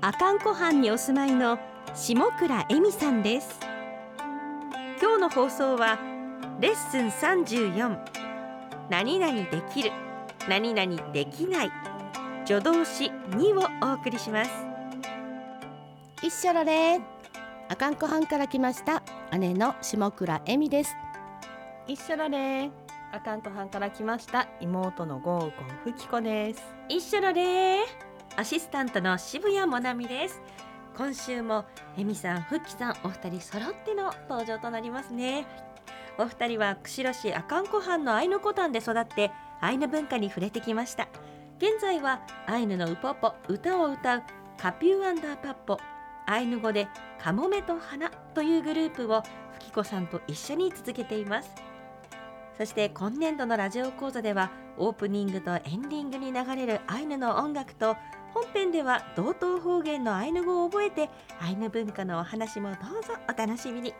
阿寒湖畔にお住まいの下倉恵美さんです。今日の放送はレッスン34、何々できる、何々できない、助動詞2をお送りします。一緒ろれ、阿寒湖畔から来ました姉の下倉恵美です。一緒ろれ、阿寒湖畔から来ました妹の郷子ふき子です。一緒ろれ、アシスタントの渋谷もなみです。今週も恵美さん、ふきさん、お二人揃っての登場となりますね。お二人は釧路市阿寒湖畔のアイヌコタンで育って、アイヌ文化に触れてきました。現在はアイヌのウポポ、歌を歌うカピューアンダーパッポ、アイヌ語でカモメと花というグループをふき子さんと一緒に続けています。そして今年度のラジオ講座では、オープニングとエンディングに流れるアイヌの音楽と、本編では道東方言のアイヌ語を覚えて、アイヌ文化のお話もどうぞお楽しみに。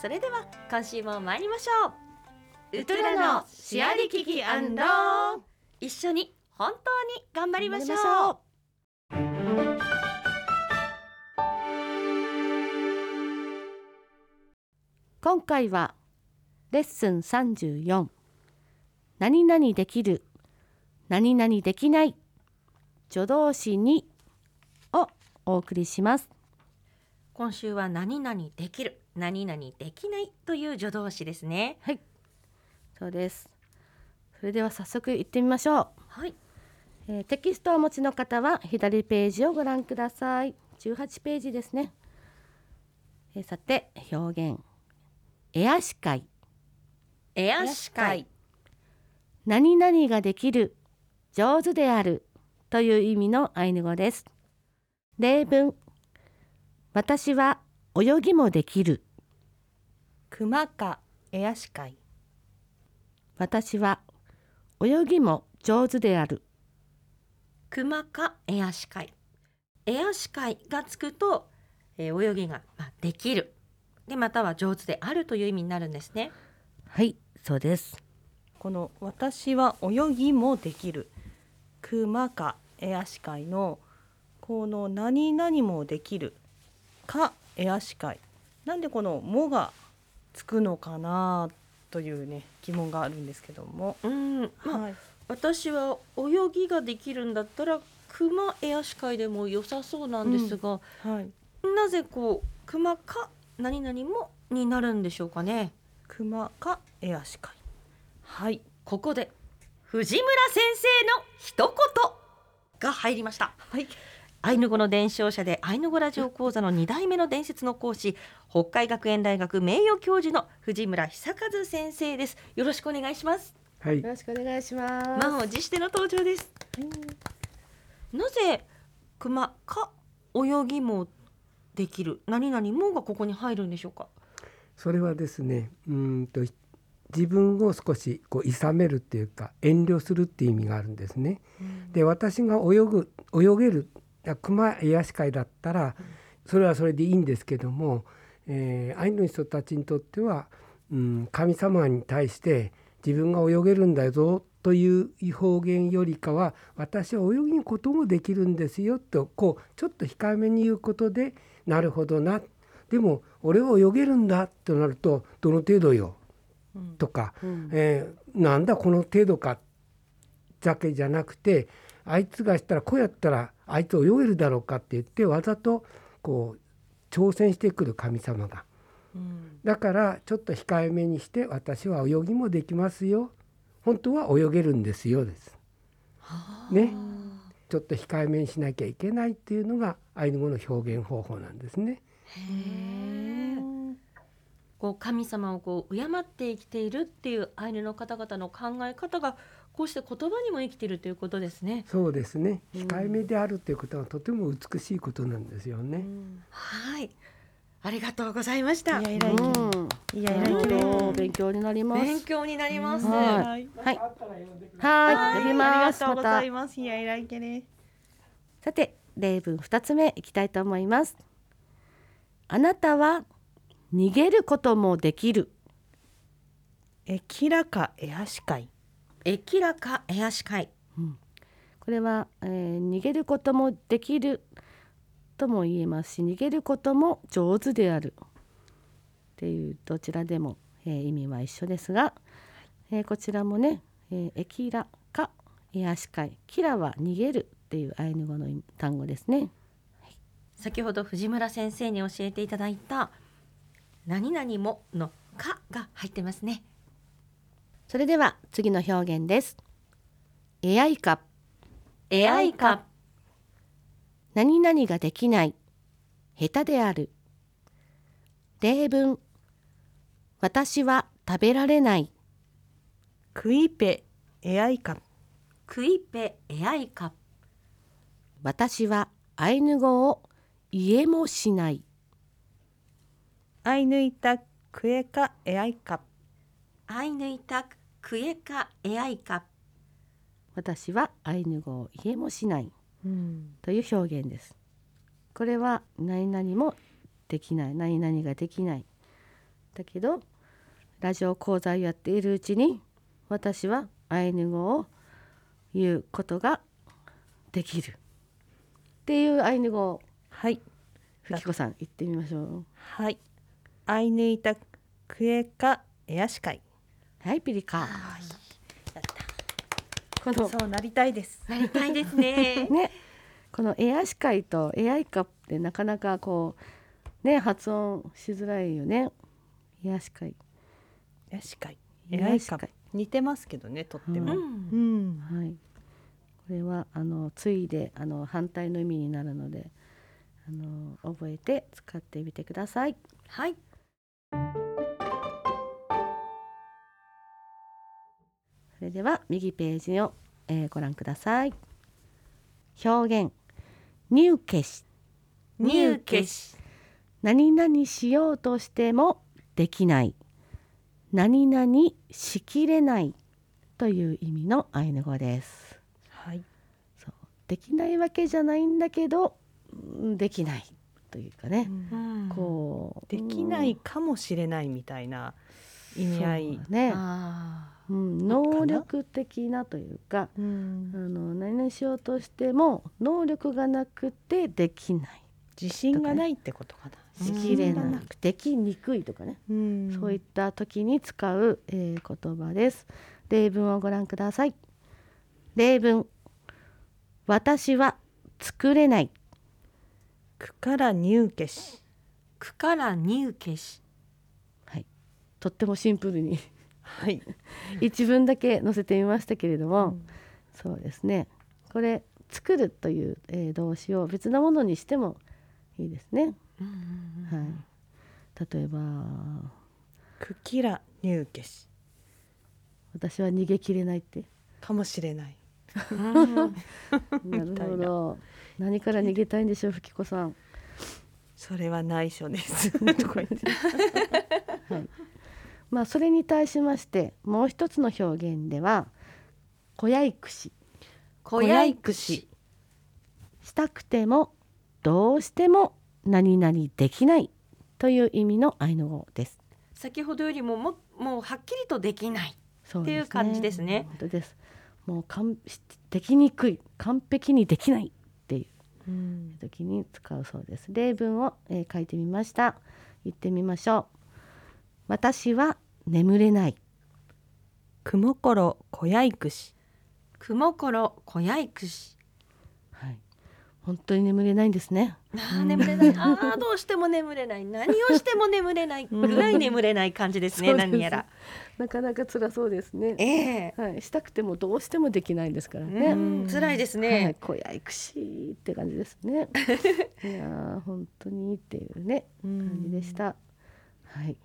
それでは今週も参りましょう。ウトラのシアリキキ&一緒に本当に頑張りましょう。今回はレッスン34、何々できる、何々できない、助動詞2をお送りします。今週は何々できる、何々できないという助動詞ですね。はい、そうです。それでは早速行ってみましょう。はい、テキストをお持ちの方は左ページをご覧ください。18ページですね。さて、表現、エアシカイ、エアシカイ、何々ができる、上手であるという意味のアイヌ語です。例文、私は泳ぎもできる。クマカエアシカイ、私は泳ぎも上手である。クマカエアシカイ、エアシカイがつくと、泳ぎができるで、または上手であるという意味になるんですね。はい、そうです。この私は泳ぎもできる、クマカエアシカイのこの何々もできる、かエアシカイ、なんでこのもがつくのかなというね、疑問があるんですけども、はい、私は泳ぎができるんだったらクマエアシカイでも良さそうなんですが、はい、なぜこうクマか何々もになるんでしょうかね。クマかエアシカイ。はい、ここで藤村先生の一言が入りました。はい、アイヌ語の伝承者でアイヌ語ラジオ講座の2代目の伝説の講師、北海学園大学名誉教授の藤村久和先生です。よろしくお願いします。はい、よろしくお願いします。満を持しての登場です。なぜクマか泳ぎもできる、何々もがここに入るんでしょうか。それはですね、自分を少しいさめるというか、遠慮するっていう意味があるんですね。で、私が泳げるクマエアシカイだったら、それはそれでいいんですけども、アイヌの人たちにとっては、神様に対して自分が泳げるんだぞという方言よりかは、私は泳ぐこともできるんですよと、ちょっと控えめに言うことで、なるほどな、でも俺は泳げるんだとなると、どの程度よとか、なんだこの程度かだけじゃなくて、あいつがしたらこうやったらあいつ泳げるだろうかって言って、わざと挑戦してくる神様が、だからちょっと控えめにして、私は泳ぎもできますよ、本当は泳げるんですよです、ね、ちょっと控えめにしなきゃいけないっていうのがアイヌ語の表現方法なんですね。へー、神様を敬って生きているっていうアイヌの方々の考え方がこうして言葉にも生きているということですね。そうですね、控えめであるということはとても美しいことなんですよね、はい、ありがとうございました。いやいや勉強になります。勉強になります、はいはいはい、ありがとうございます。いやいらいけね。さて例文2つ目いきたいと思います。あなたは逃げることもできる。えきらかえあしかい。えきらかえあしかい、これは、逃げることもできるとも言えますし、逃げることも上手であるっていうどちらでも、意味は一緒ですが、こちらもね、えきらかえあしかい、きらは逃げるっていうアイヌ語の単語ですね、はい、先ほど藤村先生に教えていただいた何々ものかが入ってますね。それでは次の表現です。エアイカ。エアイカ。何々ができない。下手である。例文。私は食べられない。クイペエアイカ。クイペエアイカ。私はアイヌ語を言えもしない。アイヌイタクエカエアイカ。アイヌイタクエカエアイカ。私はアイヌ語を言えもしない、という表現です。これは何々もできない、何々ができない。だけどラジオ講座をやっているうちに私はアイヌ語を言うことができるっていうアイヌ語を、はい、ふきこさん言ってみましょう。はい。アイヌイタクエカエアシカイ。はい、ピリカ。そうなりたいです。なりたいですね。ね、このエアシカイとエアイカってなかなかこうね発音しづらいよね。エアシカイ。エアシカイ。エアイカ似てますけどね、とっても。はい。これはついで反対の意味になるので覚えて使ってみてください。はい。それでは右ページを、ご覧ください。表現ニューケシ。ニューケシ。何々しようとしてもできない。何々しきれないという意味のアイヌ語です。はい。そう、できないわけじゃないんだけど、できないというかね、こうできないかもしれないみたいな意味合いね。能力的なというか、何々しようとしても能力がなくてできない、自信がないってことかな、しきれなくできにくいとかね、そういった時に使う、言葉です。例文をご覧ください。例文。私は作れない。くからにゅうけし。くからにゅうけし。はい、とってもシンプルにはい、一文だけ載せてみましたけれども、そうですね、これ作るという、動詞を別なものにしてもいいですね、はい、例えばくきらにゅうけし、私は逃げきれないってかもしれないなるほど。何から逃げたいんでしょう、ふきこさん。それは内緒ですはい、まあ、それに対しましてもう一つの表現ではこやいくし。こやいくし。したくてもどうしても何々できないという意味のアイヌ語です。先ほどよりももうはっきりとできないっていう感じですね。本当です。もうできにくい、完璧にできないっていう時に使うそうです。例文を、書いてみました。言ってみましょう。私は眠れない。くもころこやいくし。くもころこやいくし。はい。本当に眠れないんですね。眠れない。どうしても眠れない。何をしても眠れないぐらい眠れない感じですね。何やら。なかなか辛そうですね、はい。したくてもどうしてもできないんですからね。辛いですね。こやいくしって感じですね。いや本当にっていうね感じでした。はい。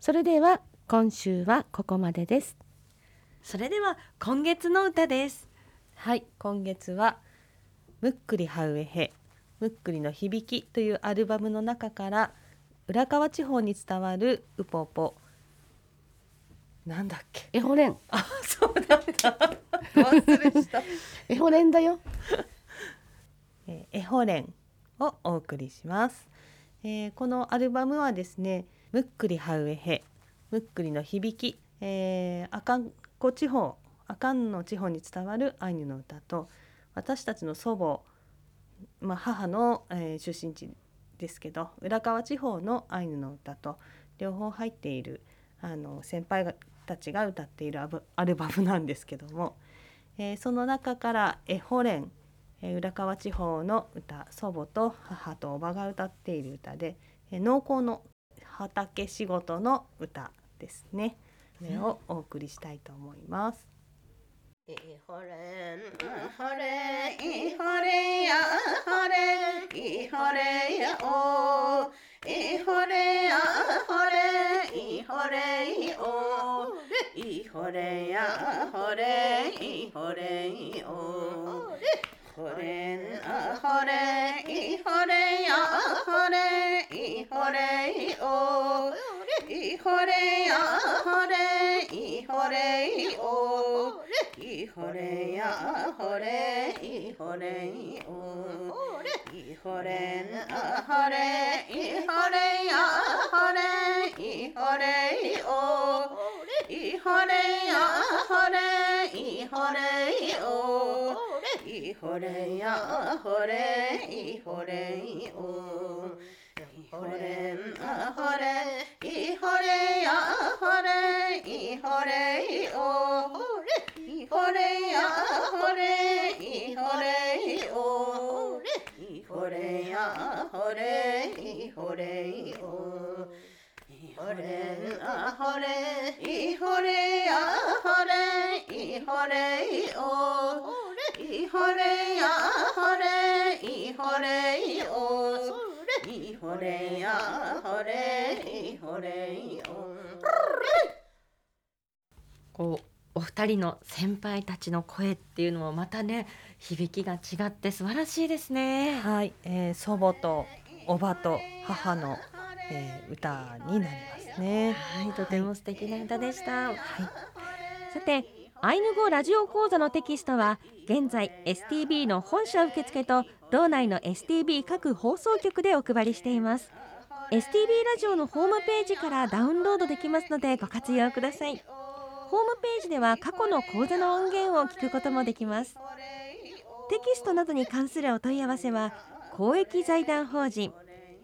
それでは今週はここまでです。それでは今月の歌です。はい、今月はむっくりはうえへ、むっくりの響きというアルバムの中から浦河地方に伝わるうぽぽ、なんだっけ、エホレン、あ、そうなんだ忘れしたエホレンだよエホレンをお送りします。このアルバムはですね、むっくりはうえへ、むっくりの響き、阿寒の地方に伝わるアイヌの歌と、私たちの祖母、母の、出身地ですけど浦河地方のアイヌの歌と両方入っている先輩たちが歌っているアルバムなんですけども、その中からエホレン、浦河地方の歌、祖母と母とおばが歌っている歌で、農耕の畑仕事の歌ですね。これをお送りしたいと思います。イホレン、ホレン、イホレンや、ホレン、イホレンやお、イホレンや、ホレン、イホレンやお、イホレンや、ホレン、イホレンやお、ホレン、ホレン、イホレンや、ホレン、イホレンやお、イホレンや、ホレン、イホレンやお。イホレンやホレン、イホレンオイホレンアホレン、イホレンやホレン、イホレンオイホレンやホレン、イホレンオイホレンやホレン、イホレンオイホレンアホレン、イホレンやホレン、イホレンオイホレンやホレン、イホレンやお、イホレンやホレン、イホレンやお、イホレンやホレン、イホレンやホレン、イホレンやお、イホレンやホレン、イホレンやお、イホレンやホレン、イホレンやお。お二人の先輩たちの声っていうのもまたね、響きが違って素晴らしいですね。はい、祖母とおばと母の、歌になりますね。はい、とても素敵な歌でした。はい、さて、アイヌ語ラジオ講座のテキストは現在 STV の本社受付と道内の STV 各放送局でお配りしています。STV ラジオのホームページからダウンロードできますのでご活用ください。ホームページでは過去の講座の音源を聞くこともできます。テキストなどに関するお問い合わせは、公益財団法人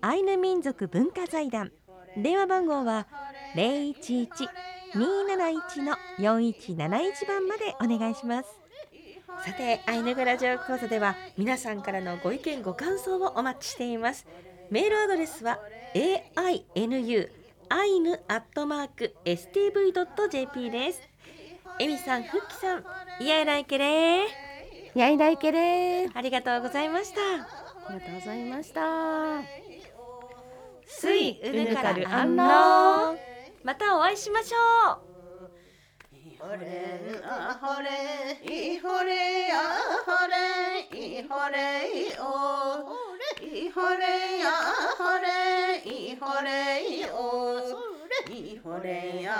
アイヌ民族文化財団、電話番号は 011-271-4171 番までお願いします。さて、アイヌ語ラジオ講座では皆さんからのご意見ご感想をお待ちしています。メールアドレスは ainu@stv.jp です。エミさん、フッキさん、イヤイライケレー、イヤイライケレー、ありがとうございました。ありがとうございました。スイウヌカルアンロー、またお会いしましょう。イホレンアホレン、イホレンアホレン、イホレンオ、イホレンアホレン、イホレンオ、イホレンア